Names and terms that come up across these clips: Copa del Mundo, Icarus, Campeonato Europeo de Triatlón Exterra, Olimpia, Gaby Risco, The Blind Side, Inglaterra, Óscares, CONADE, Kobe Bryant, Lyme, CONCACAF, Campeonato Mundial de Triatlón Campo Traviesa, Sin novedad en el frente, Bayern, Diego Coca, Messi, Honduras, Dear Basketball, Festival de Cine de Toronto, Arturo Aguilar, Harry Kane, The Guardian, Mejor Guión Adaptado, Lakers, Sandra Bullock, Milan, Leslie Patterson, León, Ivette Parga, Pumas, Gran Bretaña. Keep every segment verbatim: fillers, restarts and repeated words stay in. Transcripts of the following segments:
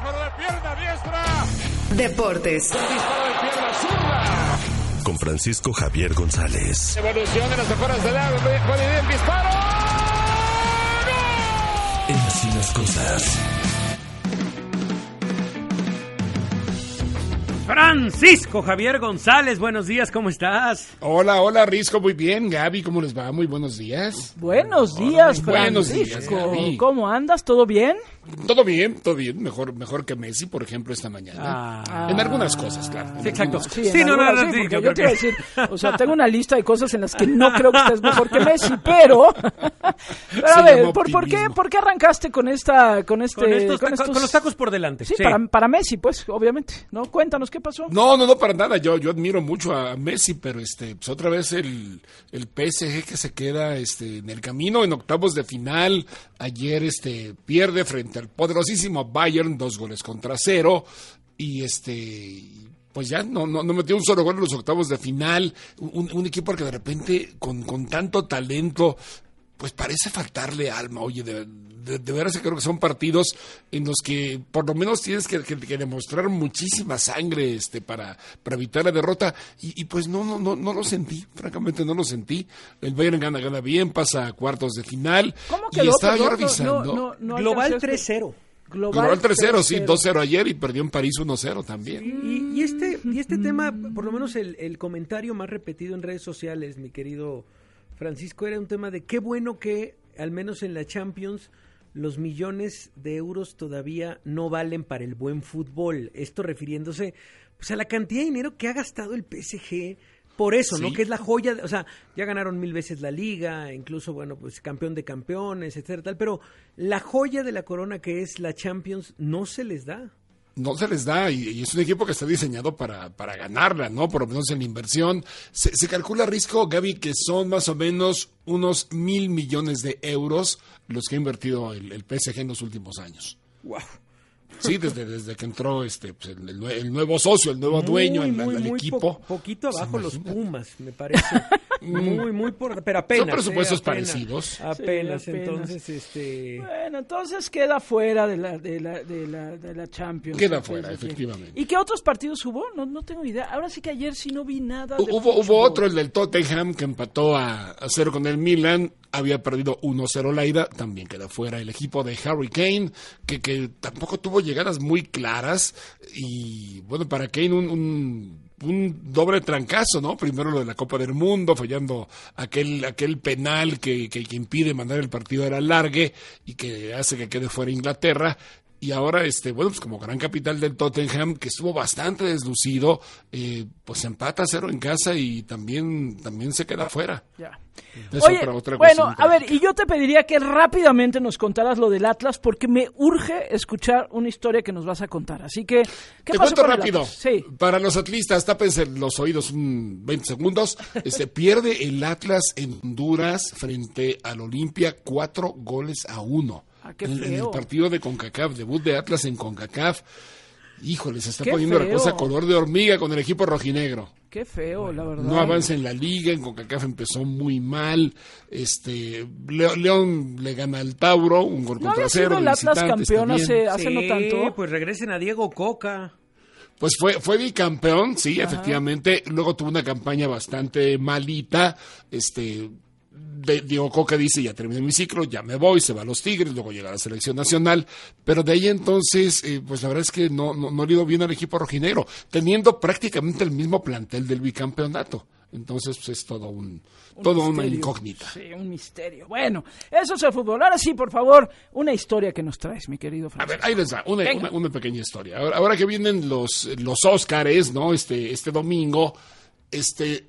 disparo de pierna diestra. Deportes. Un disparo de pierna zurda. Con Francisco Javier González. Evolución en las afueras del lado. Puede ir disparo. ¡Gol! En Así las Cosas. Francisco Javier González, buenos días, ¿cómo estás? Hola, hola, Risco, muy bien. Gaby, ¿cómo les va? Muy buenos días. Buenos días, hola, Francisco. Buenos días, ¿cómo andas? ¿Todo bien? Todo bien, todo bien. Mejor, mejor que Messi, por ejemplo, esta mañana. Ah, en algunas cosas, claro. Sí, exacto. Sí, sí, no, no, no. Sí, yo te iba a decir, o sea, tengo una lista de cosas en las que no creo que estés mejor que Messi, pero... pero a ver, ¿por, por, qué, ¿por qué arrancaste con esta... Con, este, con, estos, con, estos... con los tacos por delante. Sí, sí. Para, para Messi, pues, obviamente. No, cuéntanos, ¿qué pasó? No, no, no, para nada. Yo, yo admiro mucho a Messi, pero este, pues otra vez el, el P S G que se queda este, en el camino, en octavos de final. Ayer este, pierde frente al poderosísimo Bayern, dos goles contra cero. Y este, pues ya no, no, no metió un solo gol en los octavos de final. Un, un equipo que de repente, con, con tanto talento, pues parece faltarle alma. Oye, de, de, de veras creo que son partidos en los que por lo menos tienes que, que, que demostrar muchísima sangre este, para, para evitar la derrota. Y, y pues no, no, no, no lo sentí, francamente no lo sentí. El Bayern gana, gana bien, pasa a cuartos de final. ¿Cómo quedó? Y estaba yo revisando. No, no, no, no Global tres cero. Global tres cero, sí, dos cero ayer y perdió en París uno cero también. Y, y este, y este mm. tema, por lo menos el, el comentario más repetido en redes sociales, mi querido Francisco, era un tema de qué bueno que, al menos en la Champions, los millones de euros todavía no valen para el buen fútbol. Esto refiriéndose pues, a la cantidad de dinero que ha gastado el P S G por eso, sí, ¿no? Que es la joya, de, o sea, ya ganaron mil veces la Liga, incluso, bueno, pues campeón de campeones, etcétera, tal, pero la joya de la corona que es la Champions no se les da. No se les da, y, y es un equipo que está diseñado para, para ganarla, ¿no? Por lo menos en la inversión. Se, se calcula, Risco, Gaby, que son más o menos unos mil millones de euros los que ha invertido el, el P S G en los últimos años. ¡Wow! Sí, desde, desde que entró este pues, el, el, el nuevo socio, el nuevo muy, dueño en el equipo. Po, poquito abajo los Pumas, me parece. Muy, muy por, pero apenas. Son presupuestos eh, apenas, parecidos. Apenas, sí, apenas, entonces, este... Bueno, entonces queda fuera de la, de la, de la, de la Champions. Queda entonces, fuera, efectivamente. ¿Y qué otros partidos hubo? No, no tengo idea. Ahora sí que ayer sí no vi nada. De hubo, hubo otro, el del Tottenham, que empató a, a cero con el Milan. Había perdido uno cero la ida, también queda fuera el equipo de Harry Kane, que, que tampoco tuvo llegadas muy claras, y bueno, para Kane un, un, un doble trancazo, ¿no? Primero lo de la Copa del Mundo, fallando aquel, aquel penal que, que, que impide mandar el partido al alargue, y que hace que quede fuera Inglaterra. Y ahora, este, bueno, pues como gran capital del Tottenham, que estuvo bastante deslucido, eh, pues empata a cero en casa y también, también se queda fuera. Ya. Es Oye, otra, otra bueno, a ver, y yo te pediría que rápidamente nos contaras lo del Atlas, porque me urge escuchar una historia que nos vas a contar. Así que, ¿qué te pasó cuento rápido? Sí. Para los atlistas, tápense los oídos un veinte segundos. Este, pierde el Atlas en Honduras frente al Olimpia cuatro goles a uno. Ah, en, en el partido de CONCACAF, debut de Atlas en CONCACAF. Híjole, se está qué poniendo feo. La cosa color de hormiga con el equipo rojinegro. Qué feo, bueno, la verdad. No avanza en la liga, en CONCACAF empezó muy mal. Este León le gana al Tauro, un gol contra cero. ¿No había sido el Atlas campeón hace, hace sí, no tanto? Pues regresen a Diego Coca. Pues fue, fue bicampeón, sí, ajá, efectivamente. Luego tuvo una campaña bastante malita, este... De, Diego Coca dice, ya terminé mi ciclo, ya me voy, se va a los Tigres, luego llega a la selección nacional, pero de ahí entonces, eh, pues la verdad es que no, no, no le dio bien al equipo rojinegro, teniendo prácticamente el mismo plantel del bicampeonato. Entonces, pues es todo un, un todo misterio, una incógnita. Sí, un misterio. Bueno, eso es el fútbol. Ahora sí, por favor, una historia que nos traes, mi querido Francisco. A ver, ahí les va, una, una, una pequeña historia. Ahora, ahora que vienen los, los Óscares, ¿no? Este, este domingo, este...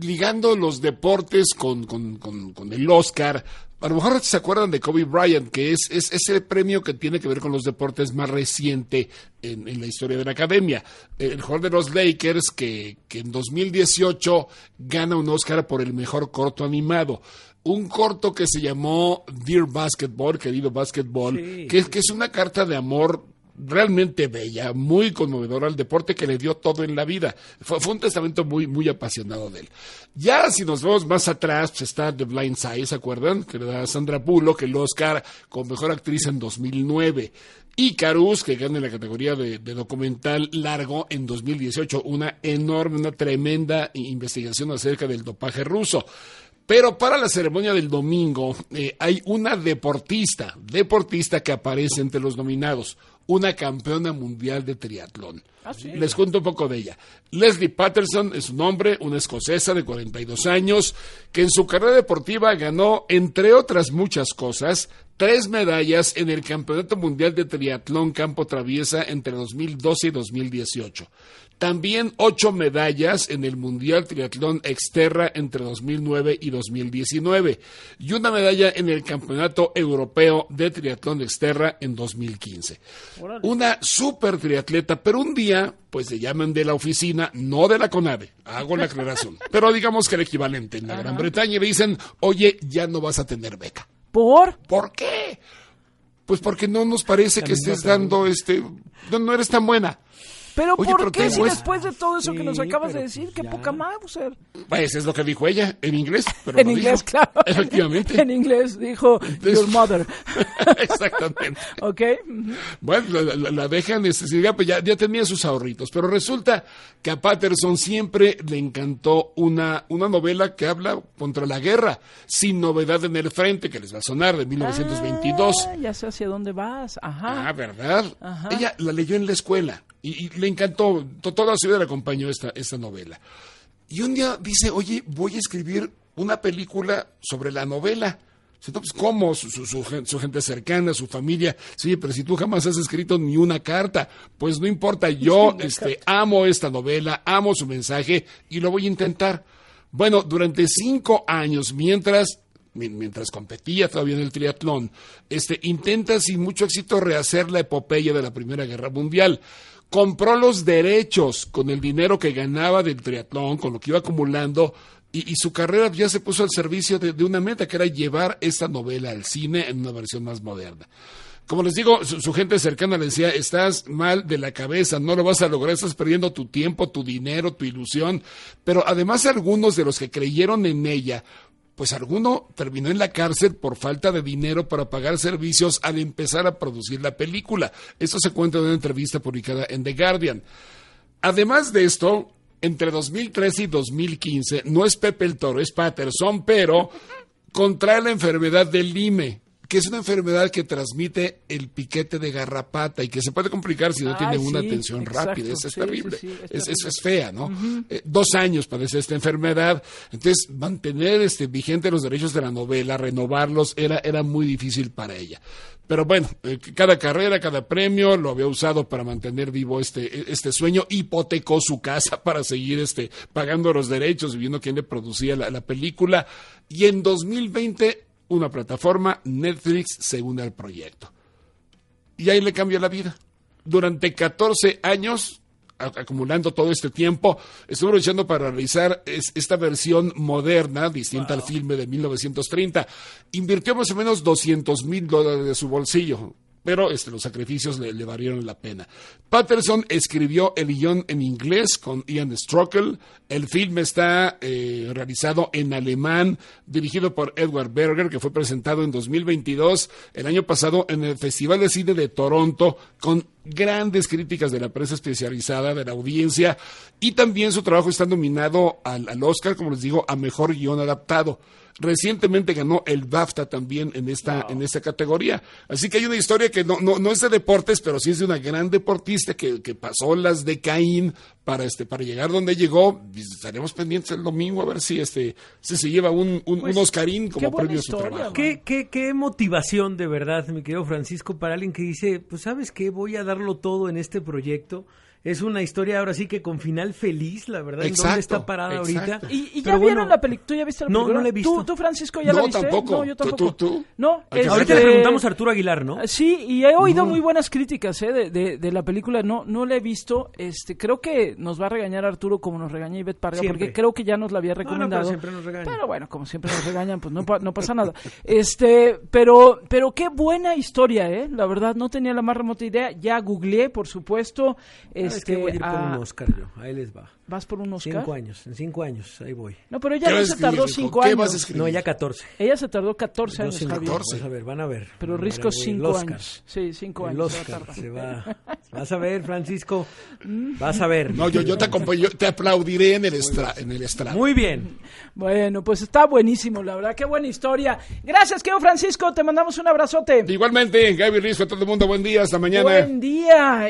ligando los deportes con, con, con, con el Óscar, a lo mejor se acuerdan de Kobe Bryant, que es, es, es el premio que tiene que ver con los deportes más reciente en, en la historia de la academia. El jugador de los Lakers, que, que en dos mil dieciocho gana un Óscar por el mejor corto animado. Un corto que se llamó Dear Basketball, querido Basketball, sí, que, que es una carta de amor realmente bella, muy conmovedora al deporte que le dio todo en la vida. Fue, fue un testamento muy, muy apasionado de él. Ya si nos vamos más atrás, pues está The Blind Side, ¿se acuerdan? Que le da Sandra Bullock el Óscar con Mejor Actriz en dos mil nueve. Icarus, que gana en la categoría de, de documental largo en dos mil dieciocho. Una enorme, una tremenda investigación acerca del dopaje ruso. Pero para la ceremonia del domingo eh, hay una deportista, deportista que aparece entre los nominados, una campeona mundial de triatlón. Ah, sí. Les cuento un poco de ella. Leslie Patterson es su nombre, una escocesa de cuarenta y dos años, que en su carrera deportiva ganó, entre otras muchas cosas, tres medallas en el Campeonato Mundial de Triatlón Campo Traviesa entre dos mil doce y dos mil dieciocho. También ocho medallas en el Mundial Triatlón Exterra entre dos mil nueve y dos mil diecinueve. Y una medalla en el Campeonato Europeo de Triatlón Exterra en dos mil quince. Orale. Una super triatleta, pero un día, pues se llaman de la oficina, no de la CONADE, hago la aclaración, pero digamos que el equivalente en la Ajá. Gran Bretaña, y dicen, oye, ya no vas a tener beca. ¿Por? ¿Por qué? Pues porque no nos parece que estés dando, este, no, no eres tan buena. ¿Pero Oye, por pero qué si después de todo eso sí, que nos acabas de decir? ¡Qué ya. poca Mauser! Pues es lo que dijo ella, en inglés. Pero en inglés, dijo. Claro. Efectivamente. En inglés dijo, entonces, your mother. Exactamente. Ok. Bueno, la, la, la dejan, pues ya, ya tenía sus ahorritos. Pero resulta que a Patterson siempre le encantó una, una novela que habla contra la guerra, Sin Novedad en el Frente, que les va a sonar, de mil novecientos veintidós. Ah, ya sé hacia dónde vas. Ajá. Ah, ¿verdad? Ajá. Ella la leyó en la escuela. Y, y le encantó, toda su vida le acompañó esta, esta novela. Y un día dice, oye, voy a escribir una película sobre la novela. Entonces, ¿cómo? Su, su, su, su gente cercana, su familia. Sí, pero si tú jamás has escrito ni una carta, pues no importa, yo este, amo esta novela, amo su mensaje y lo voy a intentar. Bueno, durante cinco años, mientras... mientras competía todavía en el triatlón, este, intenta sin mucho éxito rehacer la epopeya de la Primera Guerra Mundial. Compró los derechos con el dinero que ganaba del triatlón, con lo que iba acumulando, y, y su carrera ya se puso al servicio de, de una meta, que era llevar esta novela al cine en una versión más moderna. Como les digo, su, su gente cercana le decía, estás mal de la cabeza, no lo vas a lograr, estás perdiendo tu tiempo, tu dinero, tu ilusión. Pero además algunos de los que creyeron en ella, pues alguno terminó en la cárcel por falta de dinero para pagar servicios al empezar a producir la película. Esto se cuenta en una entrevista publicada en The Guardian. Además de esto, entre dos mil trece y dos mil quince, no es Pepe el Toro, es Patterson, pero contrae la enfermedad del Lyme, que es una enfermedad que transmite el piquete de garrapata y que se puede complicar si no ah, tiene sí, una atención exacto, rápida. Esa es sí, terrible. Sí, sí, es, terrible. Es, es fea, ¿no? Uh-huh. Eh, dos años padece esta enfermedad. Entonces, mantener este, vigente los derechos de la novela, renovarlos, era, era muy difícil para ella. Pero bueno, eh, cada carrera, cada premio lo había usado para mantener vivo este, este sueño. Hipotecó su casa para seguir este, pagando los derechos y viendo quién le producía la, la película. Y en dos mil veinte... una plataforma, Netflix, se une al proyecto. Y ahí le cambió la vida. Durante catorce años, acumulando todo este tiempo, estuvo luchando para realizar es, esta versión moderna, distinta wow. al filme de mil novecientos treinta. Invirtió más o menos doscientos mil dólares de su bolsillo, pero este, los sacrificios le, le valieron la pena. Patterson escribió el guión en inglés con Ian Strockel. El film está eh, realizado en alemán, dirigido por Edward Berger, que fue presentado en dos mil veintidós, el año pasado, en el Festival de Cine de Toronto, con grandes críticas de la prensa especializada, de la audiencia, y también su trabajo está nominado al, al Oscar, como les digo, a Mejor Guión Adaptado. Recientemente ganó el BAFTA también en esta, wow. en esta categoría. Así que hay una historia que no, no, no es de deportes, pero sí es de una gran deportista que, que pasó las de Caín para este, para llegar donde llegó. Estaremos pendientes el domingo a ver si este, si se lleva un, un, pues, un Oscarín como premio a su trabajo. Qué, qué, qué motivación de verdad, mi querido Francisco, para alguien que dice, pues sabes qué, voy a darlo todo en este proyecto es una historia ahora sí que con final feliz, la verdad, exacto, en dónde está parada exacto. ahorita. ¿Y, y ya bueno, vieron la película? ¿Tú ya viste la película? No, no la he visto. ¿Tú, tú Francisco, ya no, la viste? Tampoco. No, yo tampoco. ¿Tú, tú? No, es, ahorita eh, le preguntamos a Arturo Aguilar, ¿no? Sí, y he oído no. muy buenas críticas eh, de, de, de la película. No, no la he visto. Este, creo que nos va a regañar Arturo como nos regaña Ivette Parga, siempre. Porque creo que ya nos la había recomendado. No, no, pero siempre nos regañan. Pero bueno, como siempre nos regañan, pues no, no pasa nada. Este, pero, pero qué buena historia, ¿eh? La verdad, no tenía la más remota idea. Ya googleé, por supuesto. Eh, Es que voy a ir por un Óscar yo, ahí les va. ¿Vas por un Óscar? Cinco años, en cinco años, ahí voy. No, pero ella no se tardó cinco años. ¿Qué vas a escribir? No, ella catorce. Ella se tardó catorce años, Javier. Vamos a ver, van a ver. Pero Risco cinco años. Sí, cinco años. El Óscar se va. Vas a ver, Francisco, vas a ver. No, yo, yo te acompaño, te aplaudiré en el estra, en el estrado. Muy bien. Bueno, pues está buenísimo, la verdad, qué buena historia. Gracias, querido Francisco, te mandamos un abrazote. Igualmente, Gaby Risco, a todo el mundo, buen día, hasta mañana. Buen día.